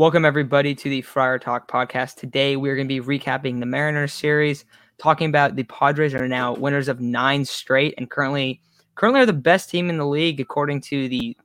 Welcome, everybody, to the Friar Talk podcast. Today, we're going to be recapping the Mariners series, talking about the Padres are now winners of 9 straight and currently are the best team in the league, according to the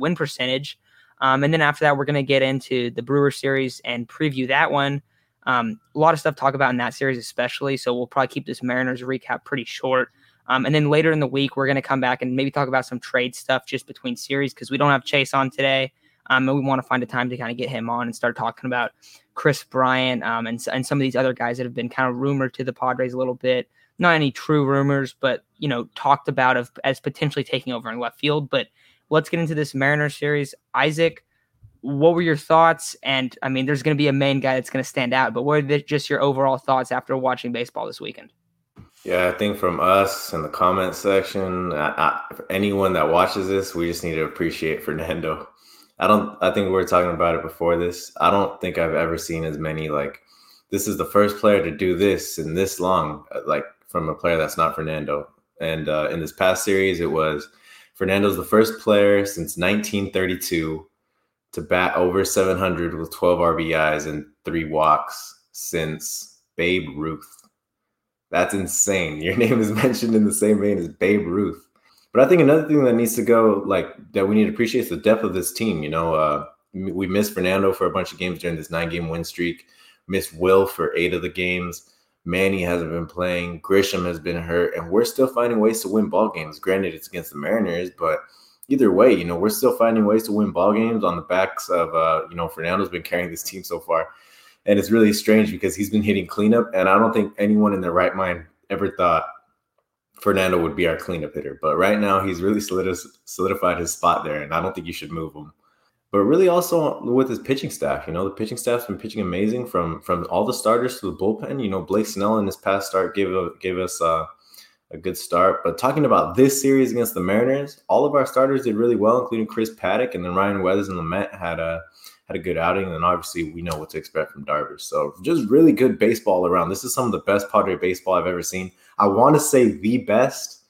win percentage. And then after that, we're going to get into the Brewer series and preview that one. A lot of stuff to talk about in that series, especially. So we'll probably keep this Mariners recap pretty short. And then later in the week, we're going to come back and maybe talk about some trade stuff just between series because we don't have Chase on today. And we want to find a time to kind of get him on and start talking about Chris Bryant and some of these other guys that have been kind of rumored to the Padres a little bit. Not any true rumors, but, you know, talked about as potentially taking over in left field. But let's get into this Mariners series. Isaac, what were your thoughts? And, I mean, there's going to be a main guy that's going to stand out, but what are just your overall thoughts after watching baseball this weekend? Yeah, I think from us in the comment section, for anyone that watches this, we just need to appreciate Fernando. I think we were talking about it before this. I don't think I've ever seen as many, like, this is the first player to do this in this long, like, from a player that's not Fernando. And in this past series, it was Fernando's the first player since 1932 to bat over 700 with 12 RBIs and 3 walks since Babe Ruth. That's insane. Your name is mentioned in the same vein as Babe Ruth. But I think another thing that needs to go, like, that we need to appreciate is the depth of this team. You know, we missed Fernando for a bunch of games during this 9-game win streak, missed Will for 8 of the games. Manny hasn't been playing. Grisham has been hurt, and we're still finding ways to win ball games. Granted, it's against the Mariners, but either way, you know, we're still finding ways to win ball games on the backs of, you know, Fernando's been carrying this team so far. And it's really strange because he's been hitting cleanup, and I don't think anyone in their right mind ever thought Fernando would be our cleanup hitter, but right now he's really solidified his spot there, and I don't think you should move him. But really also with his pitching staff, you know, the pitching staff's been pitching amazing from all the starters to the bullpen. You know, Blake Snell in his past start gave us a good start. But talking about this series against the Mariners, all of our starters did really well, including Chris Paddack, and then Ryan Weathers and Lamet had a good outing, and obviously we know what to expect from Darvish. So just really good baseball around. This is some of the best Padre baseball I've ever seen. I want to say the best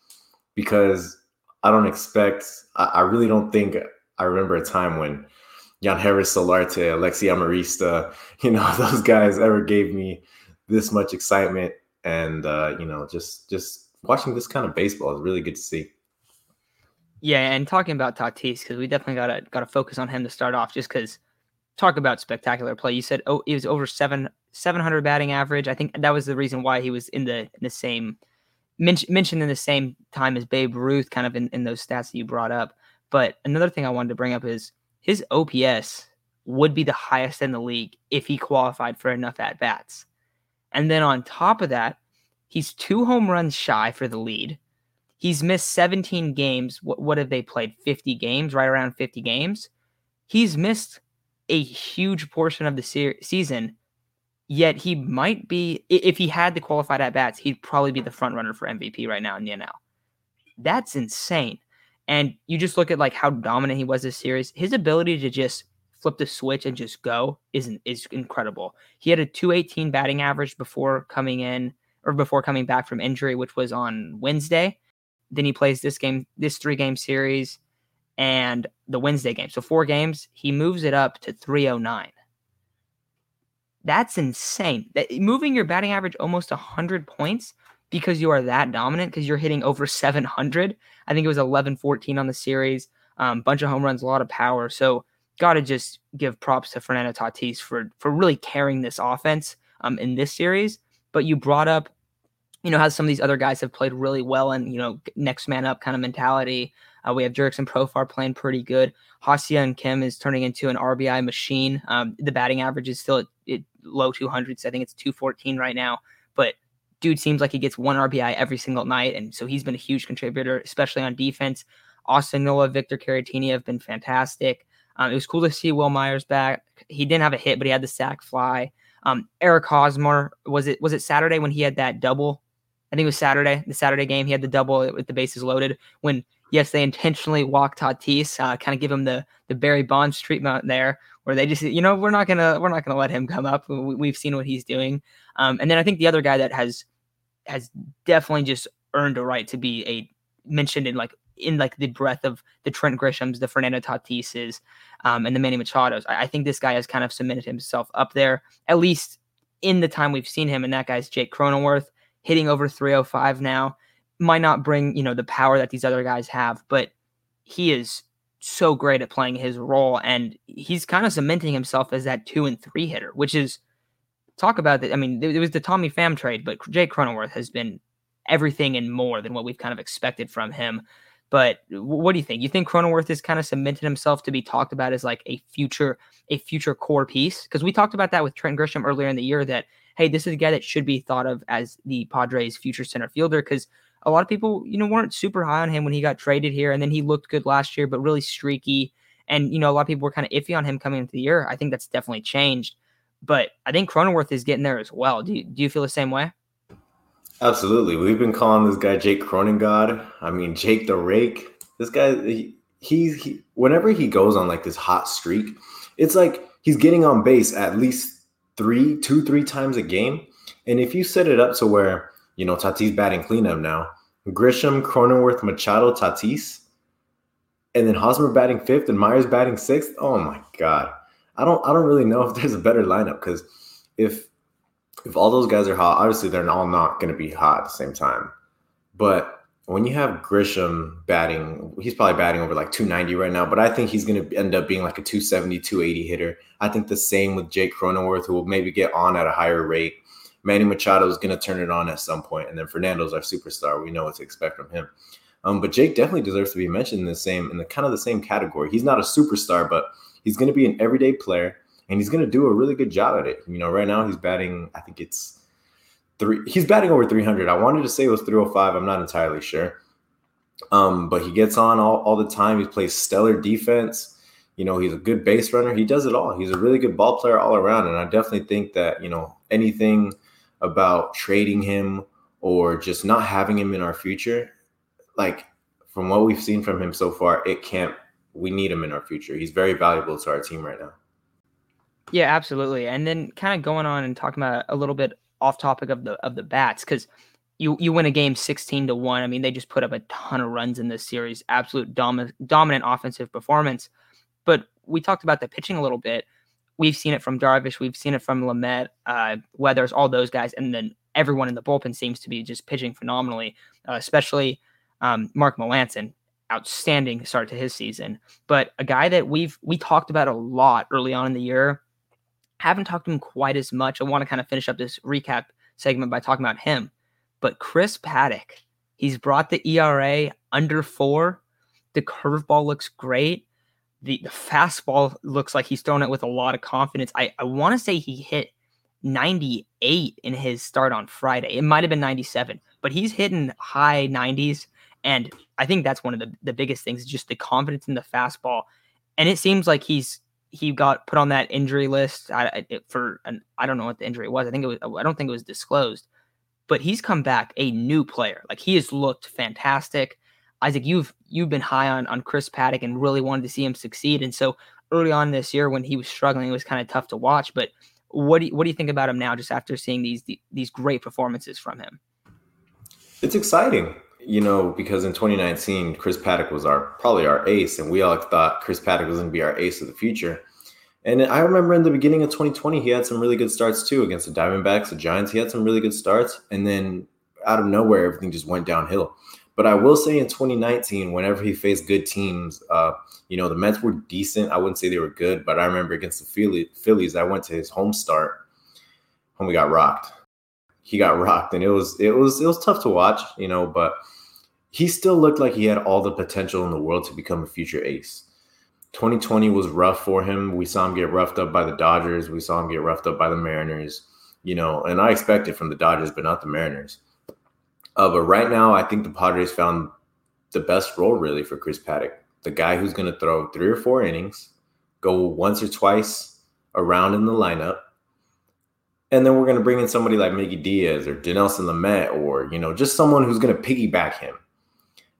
because I really don't think I remember a time when Jan Harris Solarte, Alexi Amarista, you know, those guys ever gave me this much excitement. And, you know, just watching this kind of baseball is really good to see. Yeah, and talking about Tatis, because we definitely got to focus on him to start off just because, talk about spectacular play. You said he was over 700 batting average. I think that was the reason why he was in the same mentioned in the same time as Babe Ruth, kind of in those stats that you brought up. But another thing I wanted to bring up is his OPS would be the highest in the league if he qualified for enough at-bats. And then on top of that, he's 2 home runs shy for the lead. He's missed 17 games. What have they played? 50 games, right around 50 games. He's missed a huge portion of the season, yet he might be, if he had the qualified at-bats, he'd probably be the front runner for MVP right now in the NL. That's insane. And you just look at like how dominant he was this series. His ability to just flip the switch and just go is incredible. He had a 218 batting average before coming back from injury, which was on Wednesday. Then he plays this 3-game series, and the Wednesday game. So 4 games, he moves it up to 309. That's insane. Moving your batting average almost 100 points because you are that dominant, because you're hitting over 700. I think it was 11-14 on the series. Bunch of home runs, a lot of power. So got to just give props to Fernando Tatis for really carrying this offense in this series. But you brought up, you know, how some of these other guys have played really well and, you know, next man up kind of mentality. We have Jerickson Profar playing pretty good. Hosea Kim is turning into an RBI machine. The batting average is still at low 200s. I think it's 214 right now. But dude seems like he gets 1 RBI every single night, and so he's been a huge contributor, especially on defense. Austin Nola, Victor Caratini have been fantastic. It was cool to see Will Myers back. He didn't have a hit, but he had the sac fly. Eric Hosmer, was it Saturday when he had that double? I think it was Saturday, the Saturday game. He had the double with the bases loaded when, yes, they intentionally walked Tatis, kind of give him the Barry Bonds treatment there, where they just, you know, we're not gonna let him come up. We've seen what he's doing, and then I think the other guy that has definitely just earned a right to be mentioned in like in like the breadth of the Trent Grishams, the Fernando Tatises, and the Manny Machados. I think this guy has kind of cemented himself up there, at least in the time we've seen him. And that guy's Jake Cronenworth, hitting over 305 now. Might not bring, you know, the power that these other guys have, but he is so great at playing his role. And he's kind of cementing himself as that 2 and 3 hitter, which is, talk about that. I mean, it was the Tommy Pham trade, but Jake Cronenworth has been everything and more than what we've kind of expected from him. But what do you think? You think Cronenworth has kind of cemented himself to be talked about as like a future core piece? Because we talked about that with Trent Grisham earlier in the year that, hey, this is a guy that should be thought of as the Padres' future center fielder, because a lot of people, you know, weren't super high on him when he got traded here, and then he looked good last year, but really streaky. And, you know, a lot of people were kind of iffy on him coming into the year. I think that's definitely changed. But I think Cronenworth is getting there as well. Do you feel the same way? Absolutely. We've been calling this guy Jake Cronengod. I mean, Jake the Rake. This guy, he whenever he goes on like this hot streak, it's like he's getting on base at least two, three times a game. And if you set it up to where, you know, Tatis batting cleanup now, Grisham, Cronenworth, Machado, Tatis, and then Hosmer batting fifth and Myers batting sixth. Oh my God. I don't really know if there's a better lineup, because if all those guys are hot, obviously they're all not going to be hot at the same time. But when you have Grisham batting, he's probably batting over like 290 right now, but I think he's going to end up being like a 270, 280 hitter. I think the same with Jake Cronenworth, who will maybe get on at a higher rate. Manny Machado is going to turn it on at some point, and then Fernando's our superstar. We know what to expect from him. But Jake definitely deserves to be mentioned in the same category. He's not a superstar, but he's going to be an everyday player, and he's going to do a really good job at it. You know, right now he's batting, I think it's three. He's batting over 300. I wanted to say it was 305. I'm not entirely sure. But he gets on all the time. He plays stellar defense. You know, he's a good base runner. He does it all. He's a really good ball player all around. And I definitely think that, you know, anything about trading him or just not having him in our future, like from what we've seen from him so far, it can't. We need him in our future. He's very valuable to our team right now. Yeah, absolutely. And then kind of going on and talking about a little bit off topic of the bats, because you win a game 16-1. I mean, they just put up a ton of runs in this series. Absolute dominant offensive performance. But we talked about the pitching a little bit. We've seen it from Darvish. We've seen it from Lamet, Weathers, all those guys. And then everyone in the bullpen seems to be just pitching phenomenally, especially Mark Melanson. Outstanding start to his season, but a guy that we talked about a lot early on in the year, haven't talked to him quite as much. I want to kind of finish up this recap segment by talking about him, but Chris Paddack, he's brought the ERA under 4. The curveball looks great. The fastball looks like he's thrown it with a lot of confidence. I want to say he hit 98 in his start on Friday. It might've been 97, but he's hitting high 90s. And I think that's one of the biggest things, just the confidence in the fastball. And it seems like he got put on that injury list I don't know what the injury was. I don't think it was disclosed, but he's come back a new player. Like, he has looked fantastic. Isaac, you've been high on Chris Paddack and really wanted to see him succeed. And so early on this year when he was struggling, it was kind of tough to watch, but what do you think about him now, just after seeing these great performances from him? It's exciting. You know, because in 2019, Chris Paddack was probably our ace, and we all thought Chris Paddack was going to be our ace of the future. And I remember in the beginning of 2020, he had some really good starts too against the Diamondbacks, the Giants. He had some really good starts, and then out of nowhere, everything just went downhill. But I will say in 2019, whenever he faced good teams, you know, the Mets were decent. I wouldn't say they were good, but I remember against the Phillies, I went to his home start, and we got rocked. He got rocked, and it was tough to watch, you know, but he still looked like he had all the potential in the world to become a future ace. 2020 was rough for him. We saw him get roughed up by the Dodgers. We saw him get roughed up by the Mariners, you know, and I expected from the Dodgers, but not the Mariners. But right now, I think the Padres found the best role really for Chris Paddack, the guy who's going to throw 3 or 4 innings, go once or twice around in the lineup. And then we're going to bring in somebody like Mickey Diaz or Dinelson Lamet, or, you know, just someone who's going to piggyback him.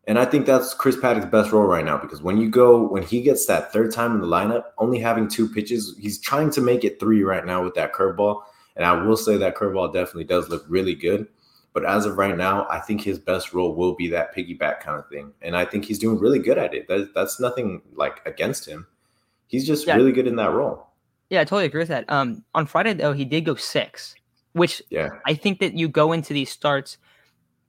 And I think that's Chris Paddack's best role right now, because when he gets that third time in the lineup, only having 2 pitches, he's trying to make it 3 right now with that curveball. And I will say that curveball definitely does look really good. But as of right now, I think his best role will be that piggyback kind of thing. And I think he's doing really good at it. That's nothing like against him. He's just really good in that role. Yeah, I totally agree with that. On Friday, though, he did go 6, which I think that you go into these starts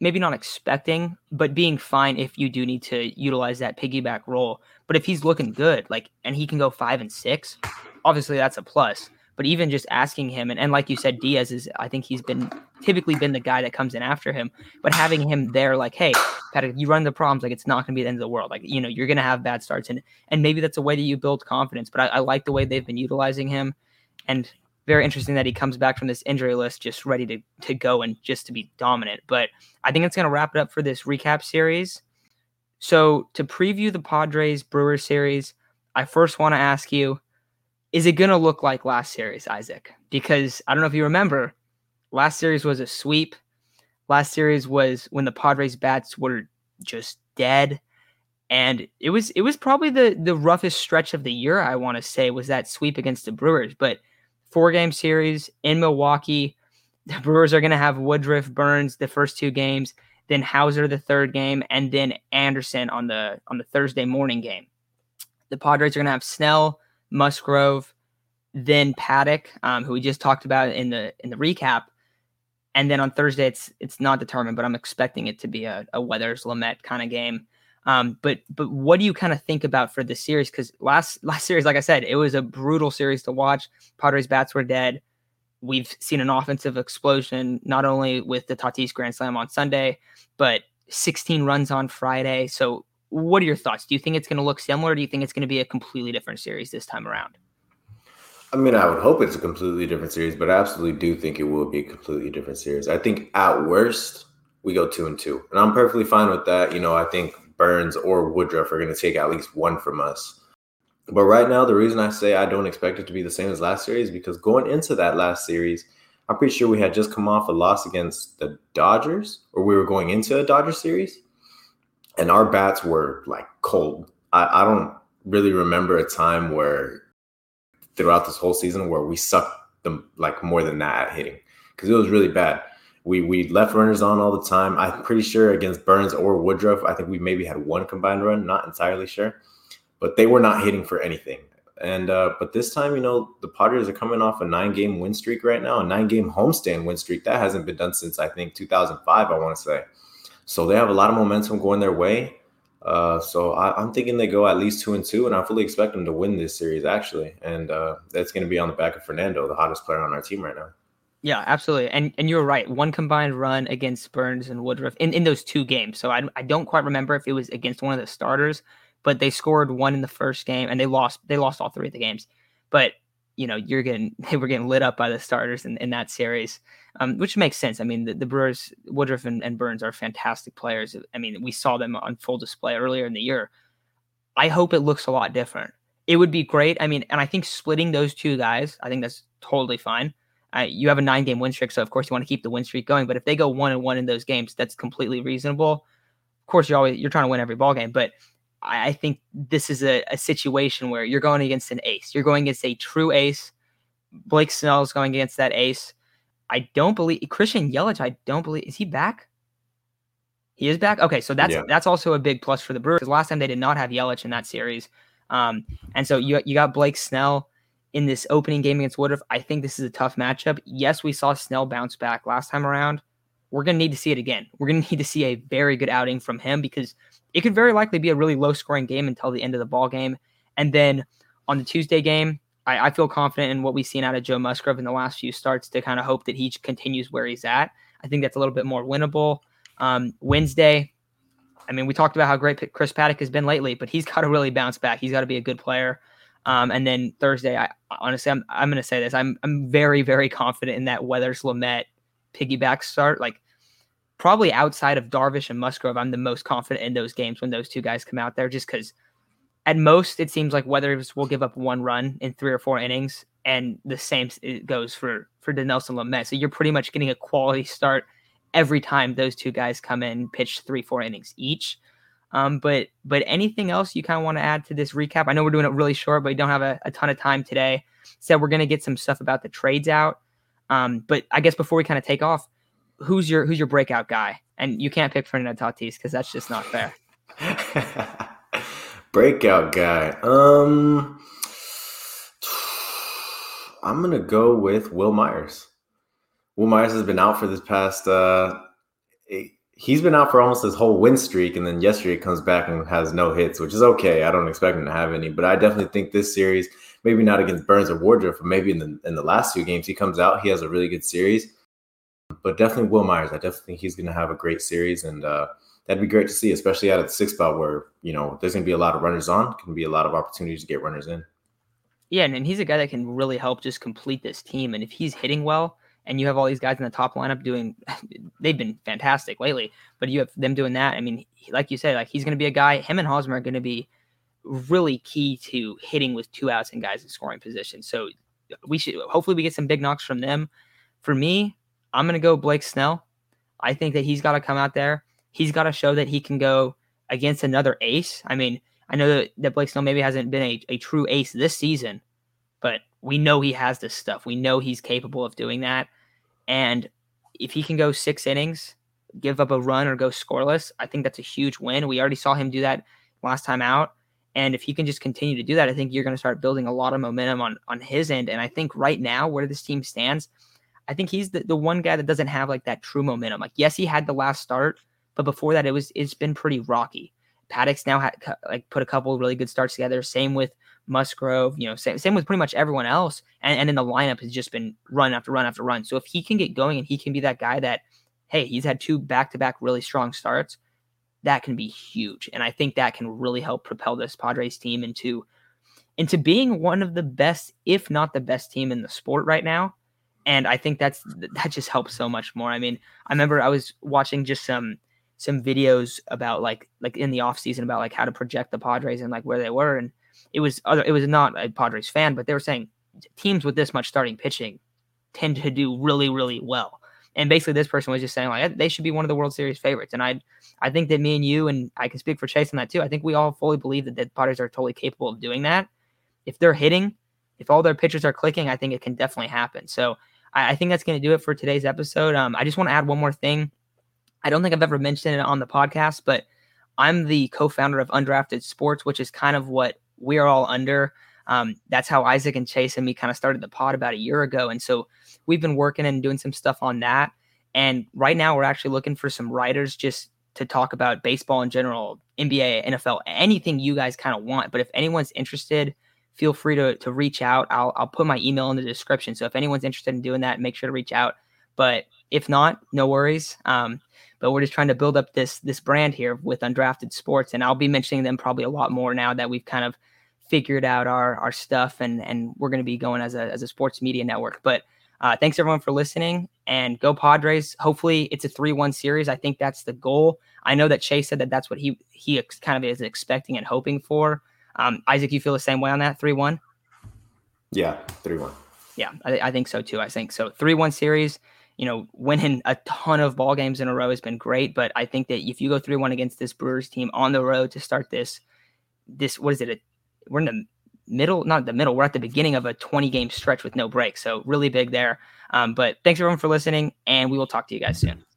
maybe not expecting, but being fine if you do need to utilize that piggyback role. But if he's looking good, like, and he can go 5 and 6, obviously that's a plus. But even just asking him, and like you said, Diaz is, I think he's been typically been the guy that comes in after him. But having him there, like, hey, Paddack, you run the problems, like, it's not going to be the end of the world. Like, you know, you're going to have bad starts, and maybe that's a way that you build confidence. But I like the way they've been utilizing him, and very interesting that he comes back from this injury list just ready to go and just to be dominant. But I think it's going to wrap it up for this recap series. So to preview the Padres-Brewers series, I first want to ask you, is it going to look like last series, Isaac? Because I don't know if you remember, last series was a sweep. Last series was when the Padres bats were just dead. And it was probably the roughest stretch of the year, I want to say, was that sweep against the Brewers. But 4-game series in Milwaukee, the Brewers are going to have Woodruff, Burnes the first 2 games, then Hauser the 3rd game, and then Anderson on the Thursday morning game. The Padres are going to have Snell, Musgrove, then Paddack, who we just talked about in the recap, and then on Thursday it's not determined, but I'm expecting it to be a Weathers Lamet kind of game. But what do you kind of think about for this series? Because last series, like I said, it was a brutal series to watch. Padres bats were dead. We've seen an offensive explosion, not only with the Tatis grand slam on Sunday, but 16 runs on Friday. So what are your thoughts? Do you think it's going to look similar? Or do you think it's going to be a completely different series this time around? I mean, I would hope it's a completely different series, but I absolutely do think it will be a completely different series. I think at worst, we go 2-2, and I'm perfectly fine with that. You know, I think Burnes or Woodruff are going to take at least 1 from us. But right now, the reason I say I don't expect it to be the same as last series, because going into that last series, I'm pretty sure we had just come off a loss against the Dodgers, or we were going into a Dodgers series. And our bats were, like, cold. I don't really remember a time where throughout this whole season where we sucked them, like, more than that at hitting, because it was really bad. We left runners on all the time. I'm pretty sure against Burnes or Woodruff, I think we maybe had 1 combined run, not entirely sure. But they were not hitting for anything. And but this time, you know, the Padres are coming off a 9-game win streak right now, a 9-game homestand win streak. That hasn't been done since, I think, 2005, I want to say. So they have a lot of momentum going their way. So I'm thinking they go at least 2-2, and I fully expect them to win this series, actually. And that's going to be on the back of Fernando, the hottest player on our team right now. Yeah, absolutely. And you're right. 1 combined run against Burnes and Woodruff in those 2 games. So I don't quite remember if it was against one of the starters, but they scored 1 in the first game, and they lost all 3 of the games. But you know, they were getting lit up by the starters in that series, which makes sense. I mean, the Brewers, Woodruff and Burnes are fantastic players. I mean, we saw them on full display earlier in the year. I hope it looks a lot different. It would be great. I mean, and I think splitting those 2 guys, I think that's totally fine. You have a 9-game win streak, so of course you want to keep the win streak going. But if they go 1-1 in those games, that's completely reasonable. Of course, you're trying to win every ball game, but I think this is a situation where you're going against an ace. You're going against a true ace. Blake Snell is going against that ace. I don't believe Christian Yelich. Is he back? He is back. Okay, so that's also a big plus for the Brewers, because last time they did not have Yelich in that series. And so you got Blake Snell in this opening game against Woodruff. I think this is a tough matchup. Yes, we saw Snell bounce back last time around. We're going to need to see it again. We're going to need to see a very good outing from him, because it could very likely be a really low-scoring game until the end of the ball game. And then on the Tuesday game, I feel confident in what we've seen out of Joe Musgrove in the last few starts to kind of hope that he continues where he's at. I think that's a little bit more winnable. Wednesday, I mean, we talked about how great Chris Paddack has been lately, but he's got to really bounce back. He's got to be a good player. And then Thursday, I'm going to say this. I'm very, very confident in that Weathers Lamet piggyback start. Like, probably outside of Darvish and Musgrove, I'm the most confident in those games when those 2 guys come out there, just because at most it seems like Weathers will give up 1 run in 3 or 4 innings, and the same goes for Dinelson Lamet. So you're pretty much getting a quality start every time those 2 guys come in and pitch 3-4 innings each. But anything else you kind of want to add to this recap? I know we're doing it really short, but we don't have a ton of time today. So we're going to get some stuff about the trades out. But I guess before we kind of take off, who's your breakout guy? And you can't pick Fernando Tatis because that's just not fair. Breakout guy. I'm going to go with Will Myers. Will Myers has been out for this past he's been out for almost this whole win streak, and then yesterday comes back and has no hits, which is okay. I don't expect him to have any, but I definitely think this series, maybe not against Burnes or Woodruff, but maybe in the last two games he comes out, he has a really good series. But definitely Will Myers. I definitely think he's going to have a great series, and that'd be great to see, especially out of the sixth spot where, you know, there's going to be a lot of runners on, going to be a lot of opportunities to get runners in. Yeah, and he's a guy that can really help just complete this team. And if he's hitting well and you have all these guys in the top lineup doing – they've been fantastic lately, but you have them doing that. I mean, like you said, like he's going to be a guy – him and Hosmer are going to be really key to hitting with two outs and guys in scoring position. So we should – hopefully we get some big knocks from them. For me, I'm going to go Blake Snell. I think that he's got to come out there. He's got to show that he can go against another ace. I mean, I know that Blake Snell maybe hasn't been a true ace this season, but we know he has this stuff. We know he's capable of doing that. And if he can go six innings, give up a run or go scoreless, I think that's a huge win. We already saw him do that last time out. And if he can just continue to do that, I think you're going to start building a lot of momentum on his end. And I think right now where this team stands, I think he's the one guy that doesn't have like that true momentum. Like, yes, he had the last start, but before that, it's been pretty rocky. Paddack's now had like put a couple of really good starts together. Same with Musgrove, you know, same with pretty much everyone else. And in the lineup has just been run after run after run. So if he can get going and he can be that guy that, hey, he's had two back-to-back really strong starts, that can be huge. And I think that can really help propel this Padres team into being one of the best, if not the best team in the sport right now. And I think that just helps so much more. I mean, I remember I was watching just some videos about like in the off season about like how to project the Padres and like where they were. And it was not a Padres fan, but they were saying teams with this much starting pitching tend to do really, really well. And basically this person was just saying like, they should be one of the World Series favorites. And I think that me and you, and I can speak for Chase on that too. I think we all fully believe that the Padres are totally capable of doing that. If they're hitting, if all their pitchers are clicking, I think it can definitely happen. So I think that's going to do it for today's episode. I just want to add one more thing. I don't think I've ever mentioned it on the podcast, but I'm the co-founder of Undrafted Sports, which is kind of what we're all under. That's how Isaac and Chase and me kind of started the pod about a year ago. And so we've been working and doing some stuff on that. And right now we're actually looking for some writers just to talk about baseball in general, NBA, NFL, anything you guys kind of want. But if anyone's interested, feel free to reach out. I'll put my email in the description. So if anyone's interested in doing that, make sure to reach out. But if not, no worries. But we're just trying to build up this brand here with Undrafted Sports. And I'll be mentioning them probably a lot more now that we've kind of figured out our stuff and we're going to be going as a sports media network. But thanks everyone for listening, and go Padres. Hopefully it's a 3-1 series. I think that's the goal. I know that Chase said that that's what he kind of is expecting and hoping for. Isaac, you feel the same way on that 3-1? Yeah, 3-1. Yeah, I think so too. I think so. 3-1 series. You know, winning a ton of ball games in a row has been great, but I think that if you go 3-1 against this Brewers team on the road to start this what is it? We're in the middle, not the middle. We're at the beginning of a 20-game stretch with no break, so really big there. But thanks everyone for listening, and we will talk to you guys soon.